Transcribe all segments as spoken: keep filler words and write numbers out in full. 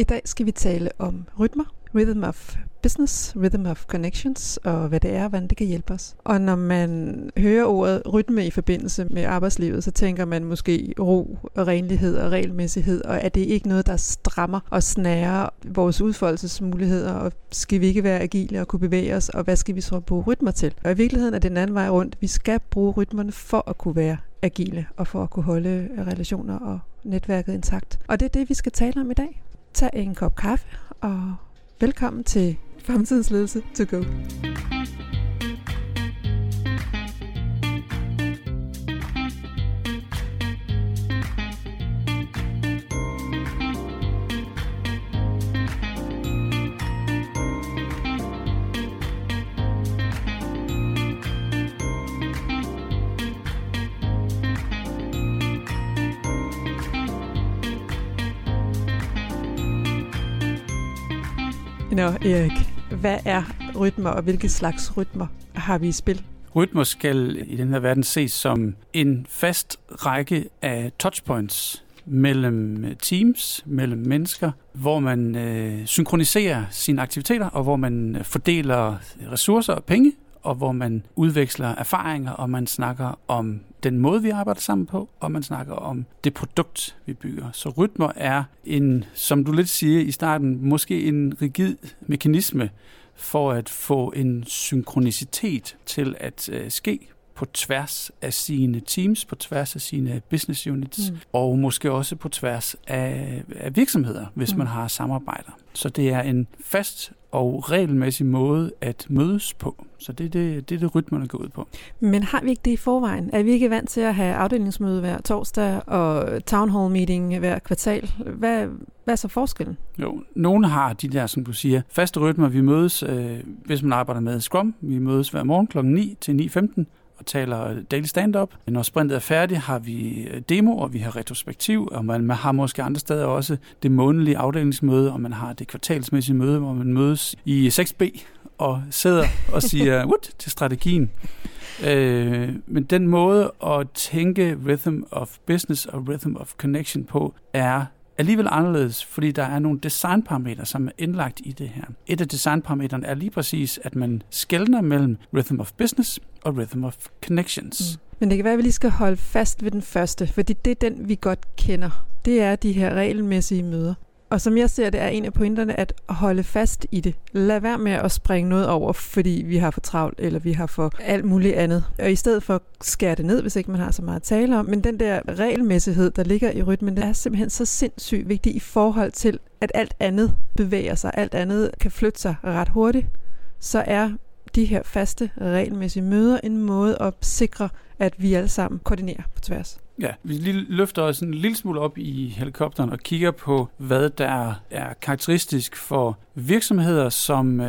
I dag skal vi tale om rytmer, rhythm of business, rhythm of connections, og hvad det er, og hvordan det kan hjælpe os. Og når man hører ordet rytme i forbindelse med arbejdslivet, så tænker man måske ro og renlighed og regelmæssighed, og er det ikke noget, der strammer og snærer vores udfoldelsesmuligheder, og skal vi ikke være agile og kunne bevæge os, og hvad skal vi så bruge rytmer til? Og i virkeligheden er det den anden vej rundt. Vi skal bruge rytmerne for at kunne være agile, og for at kunne holde relationer og netværket intakt. Og det er det, vi skal tale om i dag. Tag en kop kaffe, og velkommen til Fremtidens Ledelse to go. Nå, Erik, hvad er rytmer, og hvilke slags rytmer har vi i spil? Rytmer skal i den her verden ses som en fast række af touchpoints mellem teams, mellem mennesker, hvor man øh, synkroniserer sine aktiviteter, og hvor man fordeler ressourcer og penge, og hvor man udveksler erfaringer, og man snakker om den måde, vi arbejder sammen på, og man snakker om det produkt, vi bygger. Så rytmer er en, som du lidt siger i starten, måske en rigid mekanisme for at få en synkronicitet til at øh, ske på tværs af sine teams, på tværs af sine business units, mm. og måske også på tværs af, af virksomheder, hvis mm. man har samarbejder. Så det er en fast og regelmæssig måde at mødes på. Så det er det, det, det rytmerne går ud på. Men har vi ikke det i forvejen? Er vi ikke vant til at have afdelingsmøde hver torsdag og town hall meeting hver kvartal? Hvad, hvad er så forskellen? Jo, nogen har de der, som du siger, faste rytmer. Vi mødes, øh, hvis man arbejder med Scrum, vi mødes hver morgen klokken ni til ni femten. Og taler daily stand-up. Når sprintet er færdigt, har vi demoer, vi har retrospektiv, og man har måske andre steder også det månedlige afdelingsmøde, og man har det kvartalsmæssige møde, hvor man mødes i seks B og sidder og siger what, til strategien. Øh, men den måde at tænke rhythm of business og rhythm of connection på, er alligevel anderledes, fordi der er nogle designparametre, som er indlagt i det her. Et af designparametrene er lige præcis, at man skelner mellem rhythm of business og rhythm of connections. Mm. Men det kan være, at vi lige skal holde fast ved den første, fordi det er den, vi godt kender. Det er de her regelmæssige møder. Og som jeg ser det, er en af pointerne at holde fast i det. Lad være med at springe noget over, fordi vi har for travlt, eller vi har for alt muligt andet. Og i stedet for skære det ned, hvis ikke man har så meget at tale om. Men den der regelmæssighed, der ligger i rytmen, det er simpelthen så sindssygt vigtigt i forhold til, at alt andet bevæger sig, alt andet kan flytte sig ret hurtigt. Så er de her faste, regelmæssige møder en måde at sikre, at vi alle sammen koordinerer på tværs. Ja, vi lige løfter os en lille smule op i helikopteren og kigger på, hvad der er karakteristisk for virksomheder, som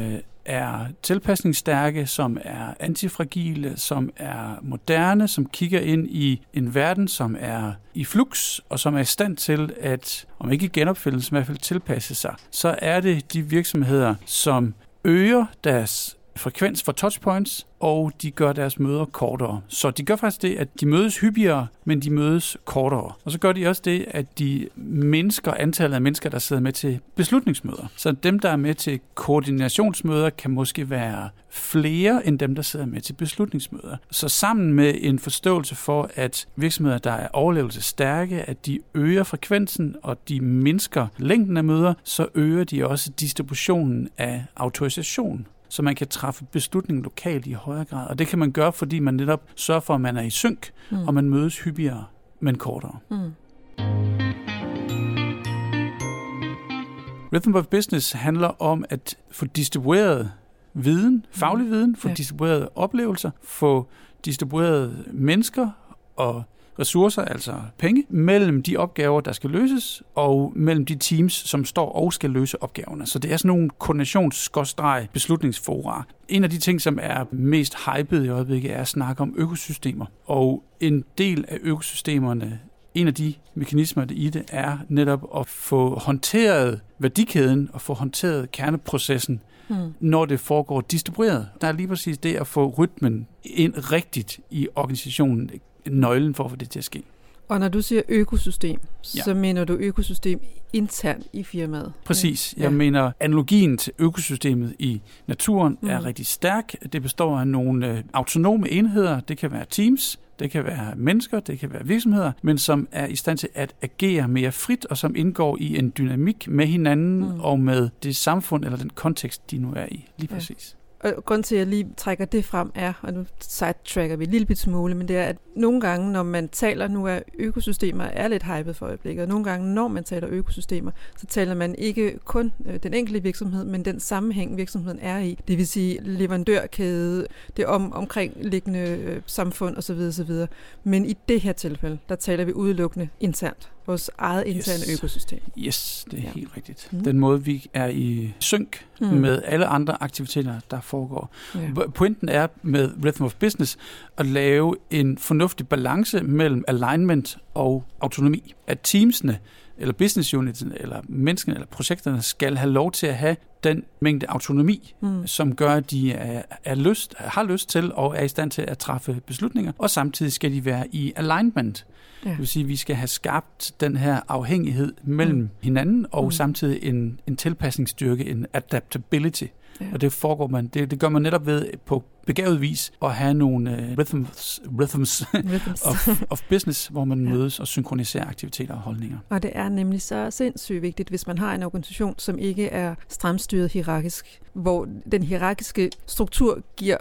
er tilpasningsstærke, som er antifragile, som er moderne, som kigger ind i en verden, som er i flux, og som er i stand til at, om ikke genopfældes, i hvert fald tilpasse sig. Så er det de virksomheder, som øger deres frekvens for touchpoints, og de gør deres møder kortere. Så de gør faktisk det, at de mødes hyppigere, men de mødes kortere. Og så gør de også det, at de mindsker antallet af mennesker, der sidder med til beslutningsmøder. Så dem, der er med til koordinationsmøder, kan måske være flere end dem, der sidder med til beslutningsmøder. Så sammen med en forståelse for, at virksomheder, der er overlevelsesstærke, at de øger frekvensen, og de mindsker længden af møder, så øger de også distributionen af autorisation, så man kan træffe beslutningen lokalt i højere grad. Og det kan man gøre, fordi man netop sørger for, at man er i synk, mm. og man mødes hyppigere, men kortere. Mm. Rhythm of Business handler om at få distribueret viden, faglig viden, få ja. distribueret oplevelser, få distribueret mennesker og ressourcer, altså penge, mellem de opgaver, der skal løses, og mellem de teams, som står og skal løse opgaverne. Så det er sådan nogle koordinations-beslutningsfora. En af de ting, som er mest hyped i øjeblikket, er at snakke om økosystemer. Og en del af økosystemerne, en af de mekanismer i det, er netop at få håndteret værdikæden og få håndteret kerneprocessen, mm. når det foregår distribueret. Der er lige præcis det at få rytmen ind rigtigt i organisationen, nøglen for at få det til at ske. Og når du siger økosystem, ja. så mener du økosystem internt i firmaet? Præcis. Jeg ja. mener, analogien til økosystemet i naturen mm. er rigtig stærk. Det består af nogle autonome enheder. Det kan være teams, det kan være mennesker, det kan være virksomheder, men som er i stand til at agere mere frit, og som indgår i en dynamik med hinanden mm. og med det samfund eller den kontekst, de nu er i. Lige præcis. Ja. Og grunden til, at jeg lige trækker det frem er, og nu sidetracker vi en lille bit smule, men det er, at nogle gange, når man taler, nu er økosystemer er lidt hypet for øjeblikket, og nogle gange, når man taler økosystemer, så taler man ikke kun den enkelte virksomhed, men den sammenhæng, virksomheden er i. Det vil sige leverandørkæde, det om, omkringliggende samfund osv. osv. Men i det her tilfælde, der taler vi udelukkende internt. Vores eget interne yes. økosystem. Yes, det er ja. helt rigtigt. Mm. Den måde, vi er i synk mm. med alle andre aktiviteter, der foregår. Ja. Pointen er med Rhythm of Business at lave en fornuftig balance mellem alignment og autonomi. At teamsene, eller business unitsen, eller menneskene, eller projekterne skal have lov til at have den mængde autonomi, mm. som gør, at de er, er lyst, har lyst til og er i stand til at træffe beslutninger, og samtidig skal de være i alignment. Ja. Det vil sige, at vi skal have skabt den her afhængighed mellem mm. hinanden og mm. samtidig en, en tilpasningsstyrke, en adaptability. Ja. Og det foregår man, det, det gør man netop ved på begavet vis at have nogle uh, rhythms, rhythms, rhythms. of, of business, hvor man ja. mødes og synkroniserer aktiviteter og holdninger. Og det er nemlig så sindssygt vigtigt, hvis man har en organisation, som ikke er stramstyret hierarkisk, hvor den hierarkiske struktur giver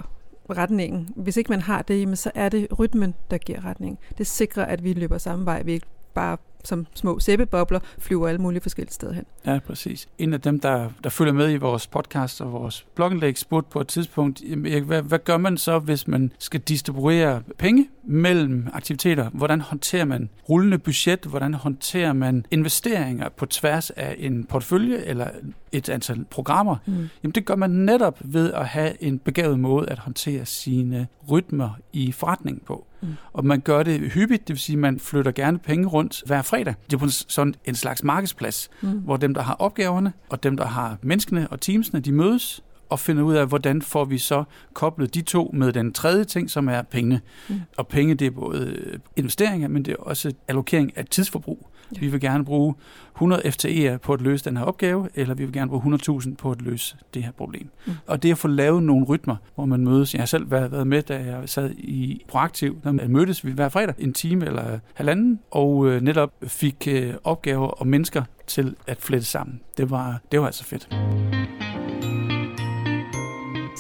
retningen. Hvis ikke man har det, så er det rytmen, der giver retningen. Det sikrer, at vi løber samme vej, vi ikke bare som små sæbebobler flyver alle mulige forskellige steder hen. Ja, præcis. En af dem, der, der følger med i vores podcast og vores blogindlæg, spurgte på et tidspunkt, hvad, hvad gør man så, hvis man skal distribuere penge mellem aktiviteter? Hvordan håndterer man rullende budget? Hvordan håndterer man investeringer på tværs af en portefølje eller et antal programmer? Mm. Jamen, det gør man netop ved at have en begavet måde at håndtere sine rytmer i forretningen på. Mm. Og man gør det hyppigt, det vil sige, at man flytter gerne penge rundt hver fredag. Det er på sådan en slags markedsplads, mm. hvor dem, der har opgaverne, og dem, der har menneskene og teamsene, de mødes og finder ud af, hvordan får vi så koblet de to med den tredje ting, som er penge. Mm. Og penge, det er både investeringer, men det er også allokering af tidsforbrug. Ja. Vi vil gerne bruge hundrede F T E'er på at løse den her opgave, eller vi vil gerne bruge hundrede tusind på at løse det her problem. Mm. Og det at få lavet nogle rytmer, hvor man mødes. Jeg har selv været med, da jeg sad i Proaktiv. Der mødtes vi hver fredag en time eller halvanden, og netop fik opgaver og mennesker til at flette sammen. Det var, det var altså fedt.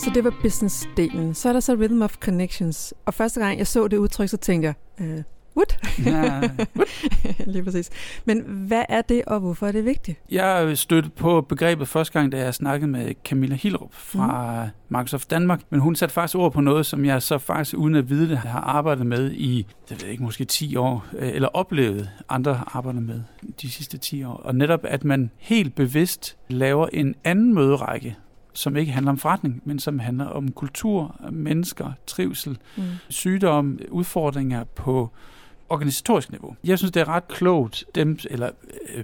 Så det var business-delen. Så er der så Rhythm of Connections. Og første gang, jeg så det udtryk, så tænkte jeg, øh, what? Ja, what? Lige præcis. Men hvad er det, og hvorfor er det vigtigt? Jeg stødte på begrebet første gang, da jeg snakkede med Camilla Hilrup fra mm. Microsoft Danmark. Men hun satte faktisk ord på noget, som jeg så faktisk uden at vide det, har arbejdet med i, jeg ved ikke, måske ti år, eller oplevet andre arbejder med de sidste ti år. Og netop, at man helt bevidst laver en anden møderække, som ikke handler om forretning, men som handler om kultur, mennesker, trivsel, mm. sygdom, udfordringer på organisatorisk niveau. Jeg synes, det er ret klogt, dem, eller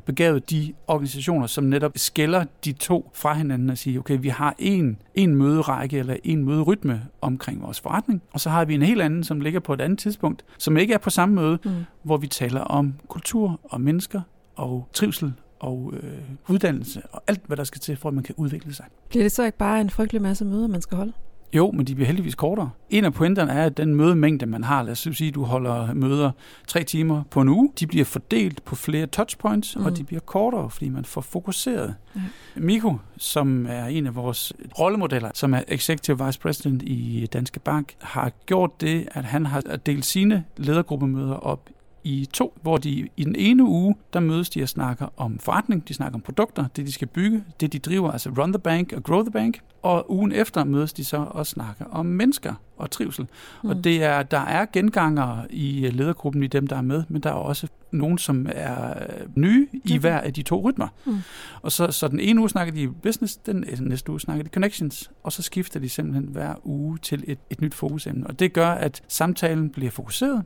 begavet de organisationer, som netop skiller de to fra hinanden og siger, okay, vi har en, en møderække eller en møderytme omkring vores forretning, og så har vi en helt anden, som ligger på et andet tidspunkt, som ikke er på samme møde, mm. hvor vi taler om kultur og mennesker og trivsel og øh, uddannelse og alt, hvad der skal til, for at man kan udvikle sig. Bliver det så ikke bare en frygtelig masse møder, man skal holde? Jo, men de bliver heldigvis kortere. En af pointerne er, at den mødemængde, man har, lad os sige, du holder møder tre timer på en uge, de bliver fordelt på flere touchpoints, mm. og de bliver kortere, fordi man får fokuseret. Mm. Miko, som er en af vores rollemodeller, som er Executive Vice President i Danske Bank, har gjort det, at han har delt sine ledergruppemøder op i to, hvor de i den ene uge, der mødes de og snakker om forretning, de snakker om produkter, det de skal bygge, det de driver, altså Run the Bank og Grow the Bank, og ugen efter mødes de så og snakker om mennesker og trivsel. Mm. Og det er, der er gengangere i ledergruppen i dem, der er med, men der er også nogen, som er nye i mm. hver af de to rytmer. Mm. Og så, så den ene uge snakker de business, den næste uge snakker de connections, og så skifter de simpelthen hver uge til et, et nyt fokusemne. Og det gør, at samtalen bliver fokuseret.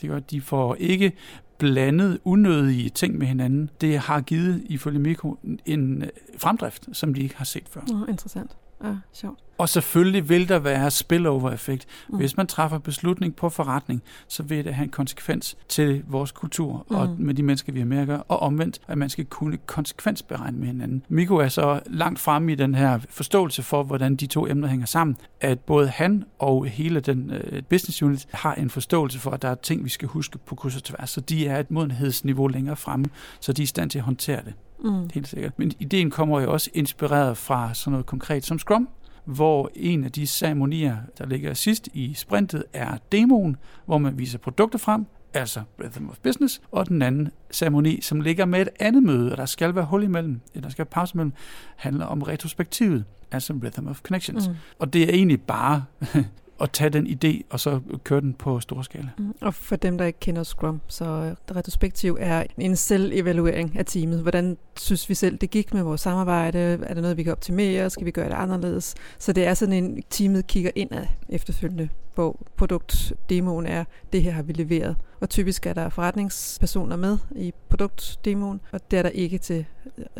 Det gør, at de får ikke blandet unødige ting med hinanden. Det har givet, ifølge Mikko, en fremdrift, som de ikke har set før. Nå, interessant. Ja, sjovt. Og selvfølgelig vil der være spillover-effekt. Hvis man træffer beslutning på forretning, så vil det have en konsekvens til vores kultur og mm. med de mennesker, vi har med at gøre, og omvendt, at man skal kunne konsekvensberegne med hinanden. Mikko er så langt fremme i den her forståelse for, hvordan de to emner hænger sammen, at både han og hele den uh, business unit har en forståelse for, at der er ting, vi skal huske på kryds og tværs, så de er et modenhedsniveau længere fremme, så de er i stand til at håndtere det. Mm. Helt sikkert. Men ideen kommer jo også inspireret fra sådan noget konkret som Scrum, hvor en af de ceremonier, der ligger sidst i sprintet, er demoen, hvor man viser produkter frem, altså Rhythm of Business, og den anden ceremoni, som ligger med et andet møde, og der skal være hul imellem, eller der skal være pause imellem, handler om retrospektivet, altså Rhythm of Connections. Mm. Og det er egentlig bare at tage den idé, og så køre den på stor skala. Mm. Og for dem, der ikke kender Scrum, så retrospektiv er en selvevaluering af teamet. Hvordan synes vi selv, det gik med vores samarbejde? Er der noget, vi kan optimere? Skal vi gøre det anderledes? Så det er sådan en, teamet kigger indad efterfølgende, hvor produktdemoen er, det her har vi leveret. Og typisk er der forretningspersoner med i produktdemoen, og det er der ikke til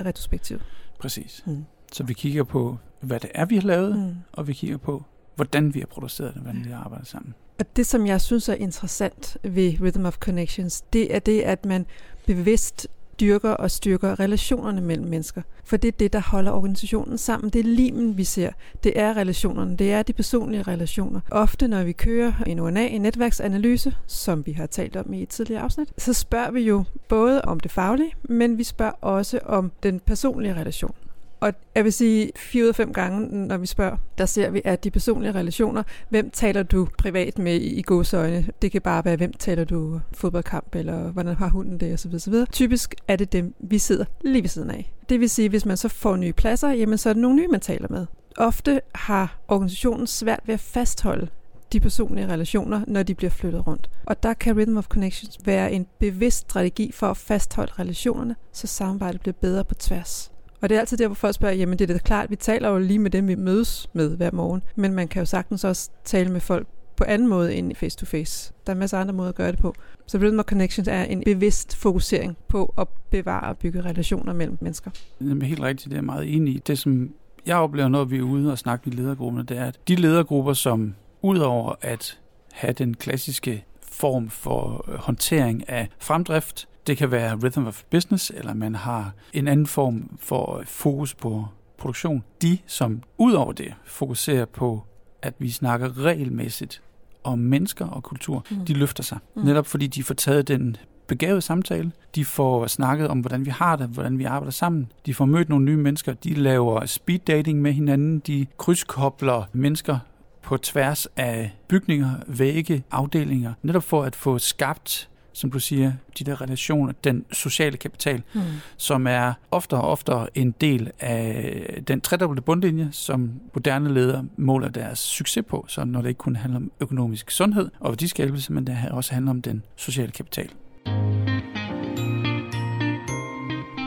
retrospektiv. Præcis. Mm. Så vi kigger på, hvad det er, vi har lavet, mm. og vi kigger på, hvordan vi har produceret det, hvordan vi har arbejdet sammen. Og det, som jeg synes er interessant ved Rhythm of Connections, det er det, at man bevidst dyrker og styrker relationerne mellem mennesker. For det er det, der holder organisationen sammen. Det er limen, vi ser. Det er relationerne. Det er de personlige relationer. Ofte, når vi kører en O N A, en netværksanalyse, som vi har talt om i et tidligere afsnit, så spørger vi jo både om det faglige, men vi spørger også om den personlige relation. Og jeg vil sige, fire ud af fem gange, når vi spørger, der ser vi, at de personlige relationer, hvem taler du privat med i gåseøjne? Det kan bare være, hvem taler du fodboldkamp, eller hvordan har hunden det, osv. osv. Typisk er det dem, vi sidder lige ved siden af. Det vil sige, at hvis man så får nye pladser, jamen så er det nogle nye, man taler med. Ofte har organisationen svært ved at fastholde de personlige relationer, når de bliver flyttet rundt. Og der kan Rhythm of Connections være en bevidst strategi for at fastholde relationerne, så samarbejdet bliver bedre på tværs. Og det er altid der, hvor folk spørger, jamen det er da klart, vi taler jo lige med dem, vi mødes med hver morgen. Men man kan jo sagtens også tale med folk på anden måde end face-to-face. Der er en masse andre måder at gøre det på. Så Rhythm of Connections er en bevidst fokusering på at bevare og bygge relationer mellem mennesker. Jamen helt rigtigt, det er jeg meget enig i. Det, som jeg oplever, når vi er ude og snakke med ledergrupperne, det er, at de ledergrupper, som udover at have den klassiske form for håndtering af fremdrift, det kan være Rhythm of Business, eller man har en anden form for fokus på produktion. De, som ud over det fokuserer på, at vi snakker regelmæssigt om mennesker og kultur, mm. de løfter sig. Mm. Netop fordi de får taget den begavede samtale. De får snakket om, hvordan vi har det, hvordan vi arbejder sammen. De får mødt nogle nye mennesker. De laver speed dating med hinanden. De krydskobler mennesker på tværs af bygninger, vægge, afdelinger. Netop for at få skabt, som du siger, de der relationer, den sociale kapital, mm. som er oftere og oftere en del af den tredobbelte bundlinje, som moderne ledere måler deres succes på, så når det ikke kun handler om økonomisk sundhed og værdiskabelse, men det også handler om den sociale kapital.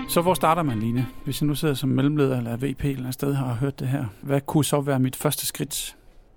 Så hvor starter man, Line? Hvis jeg nu sidder som mellemleder eller V P eller et sted og hørt det her, hvad kunne så være mit første skridt?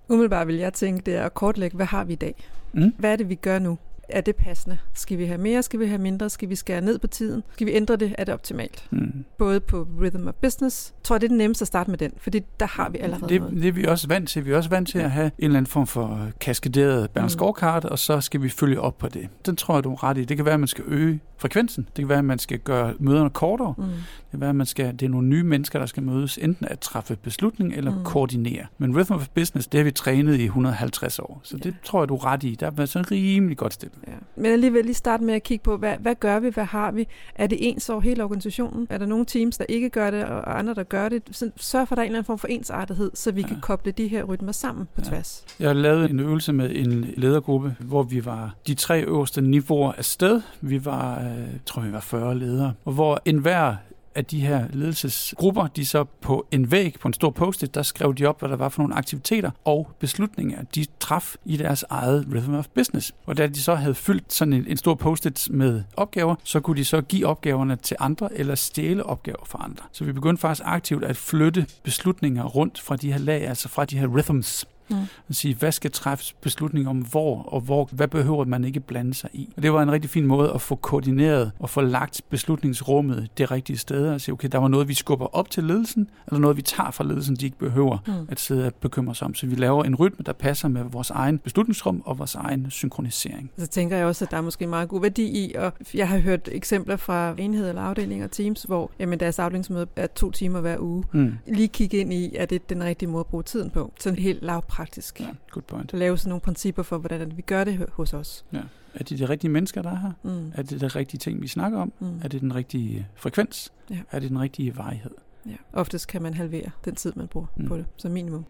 Umiddelbart vil jeg tænke, det er at kortlægge, hvad har vi i dag? Mm. Hvad er det, vi gør nu? Er det passende? Skal vi have mere? Skal vi have mindre? Skal vi skære ned på tiden? Skal vi ændre det? Er det optimalt? Mm. Både på Rhythm of Business. Jeg tror, det er det nemmeste at starte med den, for der har vi allerede det, noget. Det er vi også vant til. Vi er også vant til at have en eller anden form for kaskaderet balance scorecard, og så skal vi følge op på det. Den tror jeg, du er ret i. Det kan være, at man skal øge frekvensen. Det kan være, at man skal gøre møderne kortere. Mm. Det kan være, at man skal, det er nogle nye mennesker, der skal mødes, enten at træffe beslutning eller mm. koordinere. Men Rhythm of Business, det har vi trænet i et hundrede og halvtreds år. Så det ja. tror jeg, du er ret i. Der er sådan rimelig godt stillet. Ja. Men alligevel lige starte med at kigge på, hvad, hvad gør vi, hvad har vi? Er det ens over hele organisationen? Er der nogle teams, der ikke gør det, og andre, der gør det? Så sørg for, der er en eller anden form for ensartethed, så vi ja. kan koble de her rytmer sammen på ja. tværs. Jeg lavede en øvelse med en ledergruppe, hvor vi var de tre øverste niveauer afsted. Vi var, jeg tror vi var fyrre ledere, og hvor enhver af de her ledelsesgrupper, de så på en væg, på en stor post-it, der skrev de op, hvad der var for nogle aktiviteter og beslutninger, de traf i deres eget Rhythm of Business. Og da de så havde fyldt sådan en, en stor post-it med opgaver, så kunne de så give opgaverne til andre eller stjæle opgaver fra andre. Så vi begyndte faktisk aktivt at flytte beslutninger rundt fra de her lag, altså fra de her rhythms. Mm. At sige, hvad skal træffes beslutning om hvor, og hvor, hvad behøver man ikke blande sig i? Og det var en rigtig fin måde at få koordineret og få lagt beslutningsrummet det rigtige sted, og sige, okay, der var noget, vi skubber op til ledelsen, eller noget, vi tager fra ledelsen, de ikke behøver mm. at sidde og bekymre sig om. Så vi laver en rytme, der passer med vores egen beslutningsrum og vores egen synkronisering. Så tænker jeg også, at der er måske meget god værdi i, og jeg har hørt eksempler fra enheder eller afdelinger og teams, hvor jamen, deres afdelingsmøde er to timer hver uge. Mm. Lige kigge ind i, er det den rigtige måde at bruge tiden på? Sådan helt lavpraktisk. Ja, good point. Lave sådan nogle principper for, hvordan vi gør det hos os. Ja. Er det de rigtige mennesker, der er her? Mm. Er det de rigtige ting, vi snakker om? Mm. Er det den rigtige frekvens? Ja. Er det den rigtige varighed? Ja. Oftest kan man halvere den tid, man bruger mm. på det, som minimum.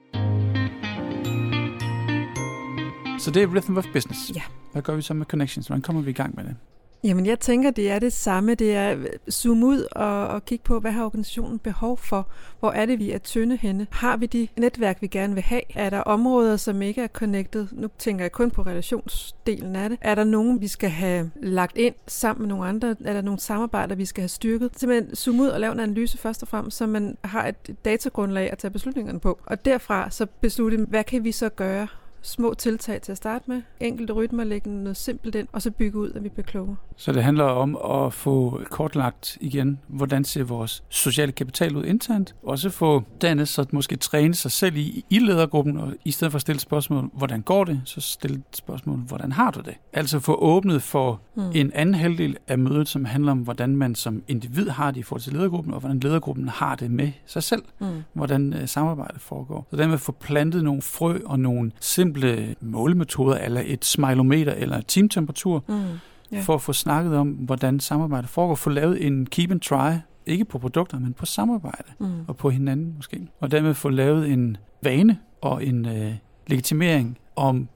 Så det er Rhythm of Business. Ja. Hvad gør vi så med Connections? Hvordan kommer vi i gang med det? Jamen, jeg tænker, det er det samme. Det er zoom ud og, og kigge på, hvad har organisationen behov for? Hvor er det, vi er tynde henne? Har vi de netværk, vi gerne vil have? Er der områder, som ikke er connected? Nu tænker jeg kun på relationsdelen af det. Er der nogen, vi skal have lagt ind sammen med nogle andre? Er der nogle samarbejder, vi skal have styrket? Simpelthen zoom ud og lave en analyse først og fremmest, så man har et datagrundlag at tage beslutningerne på. Og derfra så beslutte, hvad kan vi så gøre? Små tiltag til at starte med, enkelte rytmer, lægge noget simpelt ind, og så bygge ud, at vi bliver klogere. Så det handler om at få kortlagt igen, hvordan ser vores sociale kapital ud internt, og så få dernæst så måske træne sig selv i, i ledergruppen, og i stedet for at stille spørgsmål, hvordan går det, så stille spørgsmål, hvordan har du det? Altså få åbnet for mm. en anden halvdel af mødet, som handler om, hvordan man som individ har det i forhold til ledergruppen, og hvordan ledergruppen har det med sig selv, mm. hvordan øh, samarbejdet foregår. Så dermed få plantet nogle frø og nogle simple målemetoder, eller et smilometer, eller teamtemperatur, mm, yeah. for at få snakket om, hvordan samarbejdet foregår, få lavet en keep and try, ikke på produkter, men på samarbejde, mm. og på hinanden måske. Og dermed få lavet en vane og en øh, legitimering om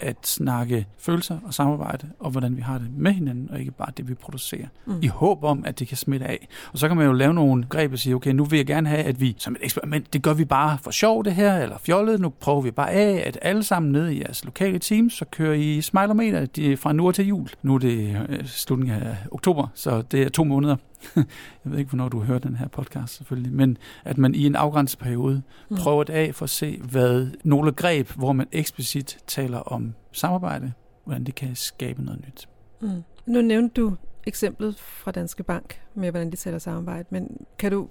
at snakke følelser og samarbejde, og hvordan vi har det med hinanden, og ikke bare det, vi producerer, mm. i håb om, at det kan smitte af. Og så kan man jo lave nogle greb og sige, okay, nu vil jeg gerne have, at vi som et eksperiment, det gør vi bare for sjov det her, eller fjollet, nu prøver vi bare af, at alle sammen nede i jeres lokale teams, så kører I smileometer fra nu til jul. Nu er det øh, slutningen af oktober, så det er to måneder. Jeg ved ikke, hvornår du hører den her podcast selvfølgelig, men at man i en afgrænset periode mm. prøver det af for at se, hvad nogle greb, hvor man eksplicit taler om samarbejde, hvordan det kan skabe noget nyt. Mm. Nu nævnte du eksemplet fra Danske Bank med, hvordan de taler samarbejde, men kan du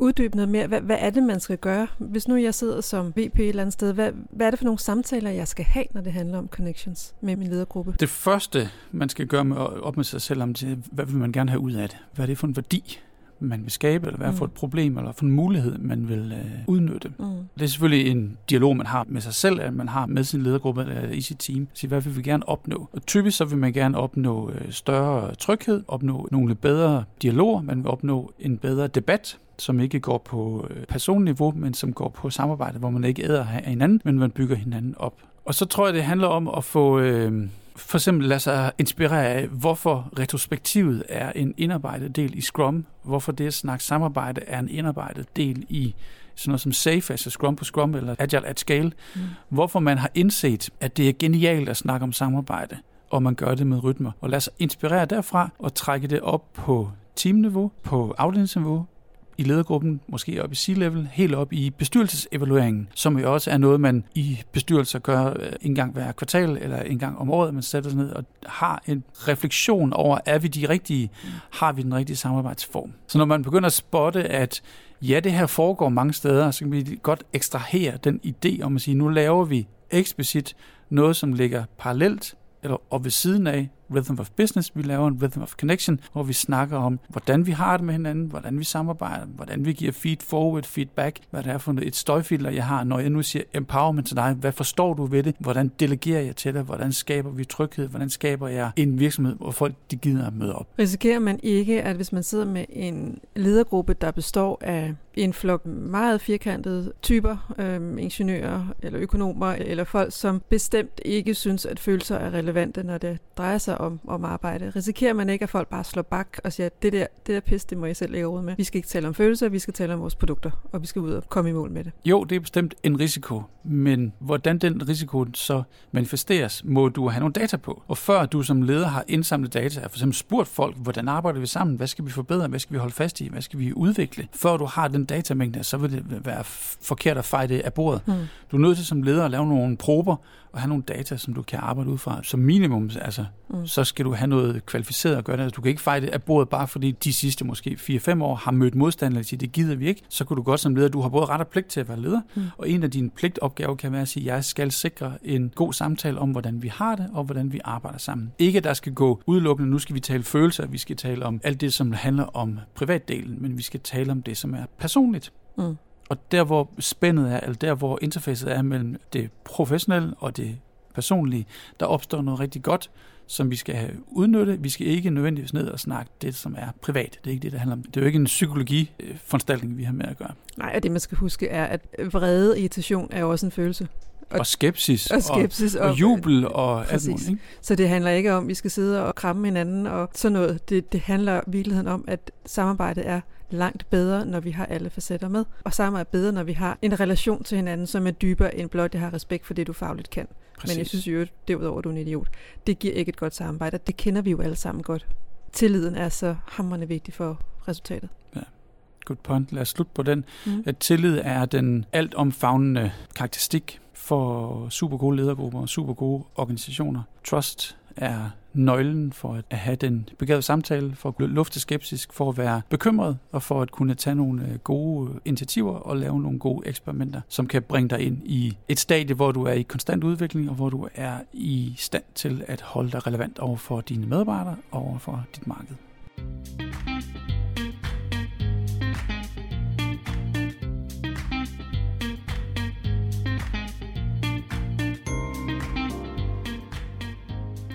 uddybe noget mere? Hvad, hvad er det, man skal gøre? Hvis nu jeg sidder som V P et eller andet sted, hvad, hvad er det for nogle samtaler, jeg skal have, når det handler om connections med min ledergruppe? Det første, man skal gøre med at op med sig selv om, det, hvad vil man gerne have ud af det? Hvad er det for en værdi, man vil skabe, eller hvad mm. for et problem, eller for en mulighed, man vil øh, udnytte? Mm. Det er selvfølgelig en dialog, man har med sig selv, at man har med sin ledergruppe eller i sit team. Så hvad vil vi gerne opnå? Og typisk så vil man gerne opnå øh, større tryghed, opnå nogle bedre dialoger, man vil opnå en bedre debat, som ikke går på personniveau, men som går på samarbejde, hvor man ikke æder af hinanden, men man bygger hinanden op. Og så tror jeg, det handler om at få øh, for eksempel lade sig inspirere af, hvorfor retrospektivet er en indarbejdet del i Scrum, hvorfor det at snakke samarbejde er en indarbejdet del i sådan noget som SAFe, altså Scrum på Scrum eller Agile at Scale, mm. hvorfor man har indset, at det er genialt at snakke om samarbejde, og man gør det med rytmer. Og lade sig inspirere derfra og trække det op på teamniveau, på afdelingsniveau, i ledergruppen, måske op i C-level, helt op i bestyrelsesevalueringen, som jo også er noget, man i bestyrelser gør en gang hver kvartal eller en gang om året, man sætter sig ned og har en refleksion over, er vi de rigtige, har vi den rigtige samarbejdsform. Så når man begynder at spotte, at ja, det her foregår mange steder, så kan vi godt ekstrahere den idé om at sige, nu laver vi eksplicit noget, som ligger parallelt eller og ved siden af Rhythm of Business, vi laver en Rhythm of Connection, hvor vi snakker om, hvordan vi har det med hinanden, hvordan vi samarbejder, hvordan vi giver feed forward, feedback, hvad det er for et støjfilter, jeg har, når jeg nu siger empowerment til dig, hvad forstår du ved det, hvordan delegerer jeg til dig, hvordan skaber vi tryghed, hvordan skaber jeg en virksomhed, hvor folk de gider at møde op. Risikerer man ikke, at hvis man sidder med en ledergruppe, der består af en flok meget firkantede typer, øh, ingeniører eller økonomer, eller folk, som bestemt ikke synes, at følelser er relevante, når det drejer sig Om, om arbejde. Risikerer man ikke, at folk bare slår bak og siger, at det der, det der pis, det må jeg selv lægge ud med. Vi skal ikke tale om følelser, vi skal tale om vores produkter, og vi skal ud og komme i mål med det. Jo, det er bestemt en risiko, men hvordan den risiko så manifesteres, må du have nogle data på. Og før du som leder har indsamlet data, har for eksempel spurgt folk, hvordan arbejder vi sammen, hvad skal vi forbedre, hvad skal vi holde fast i, hvad skal vi udvikle, før du har den datamængde, så vil det være forkert at feje det af bordet. Mm. Du er nødt til som leder at lave nogle prober og have nogle data, som du kan arbejde ud fra. Som minimum, altså, mm. så skal du have noget kvalificeret at gøre det. Altså, du kan ikke feje det af bordet, bare fordi de sidste måske fire fem år har mødt modstandere og siger, det gider vi ikke. Så kan du godt som leder, du har både ret og pligt til at være leder, mm. og en af dine pligtopgaver kan være at sige, jeg skal sikre en god samtale om, hvordan vi har det og hvordan vi arbejder sammen. Ikke at der skal gå udelukkende, nu skal vi tale følelser, vi skal tale om alt det, som handler om privatdelen, men vi skal tale om det, som er personligt. Mm. Og der, hvor spændet er, eller der, hvor interfacet er mellem det professionelle og det personlige, der opstår noget rigtig godt, som vi skal udnytte. Vi skal ikke nødvendigvis ned og snakke det, som er privat. Det er ikke det, der handler om. Det er jo ikke en psykologiforanstaltning, vi har med at gøre. Nej, og det, man skal huske, er, at vrede irritation er jo også en følelse. Og, og skepsis, og, skepsis og, og, og jubel og præcis. Alt muligt. Ikke? Så det handler ikke om, at vi skal sidde og kramme hinanden og sådan noget. Det, det handler i virkeligheden om, at samarbejdet er langt bedre, når vi har alle facetter med. Og samarbejdet er bedre, når vi har en relation til hinanden, som er dybere end blot, det har respekt for det, du fagligt kan. Præcis. Men jeg synes jo, derudover, du er en idiot. Det giver ikke et godt samarbejde, det kender vi jo alle sammen godt. Tilliden er så hamrende vigtig for resultatet. Ja. Good point. Lad os slutte på den. Mm. At tillid er den altomfavnende karakteristik for super gode ledergrupper og super gode organisationer. Trust er nøglen for at have den begavede samtale, for at lufte skeptisk, for at være bekymret og for at kunne tage nogle gode initiativer og lave nogle gode eksperimenter, som kan bringe dig ind i et stadie, hvor du er i konstant udvikling og hvor du er i stand til at holde dig relevant over for dine medarbejdere og over for dit marked.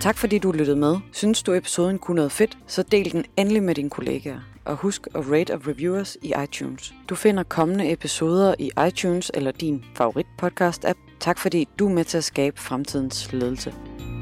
Tak fordi du lyttede med. Synes du episoden kunne noget fedt, så del den endelig med dine kollegaer. Og husk at rate og review os i iTunes. Du finder kommende episoder i iTunes eller din favorit podcast app. Tak fordi du er med til at skabe fremtidens ledelse.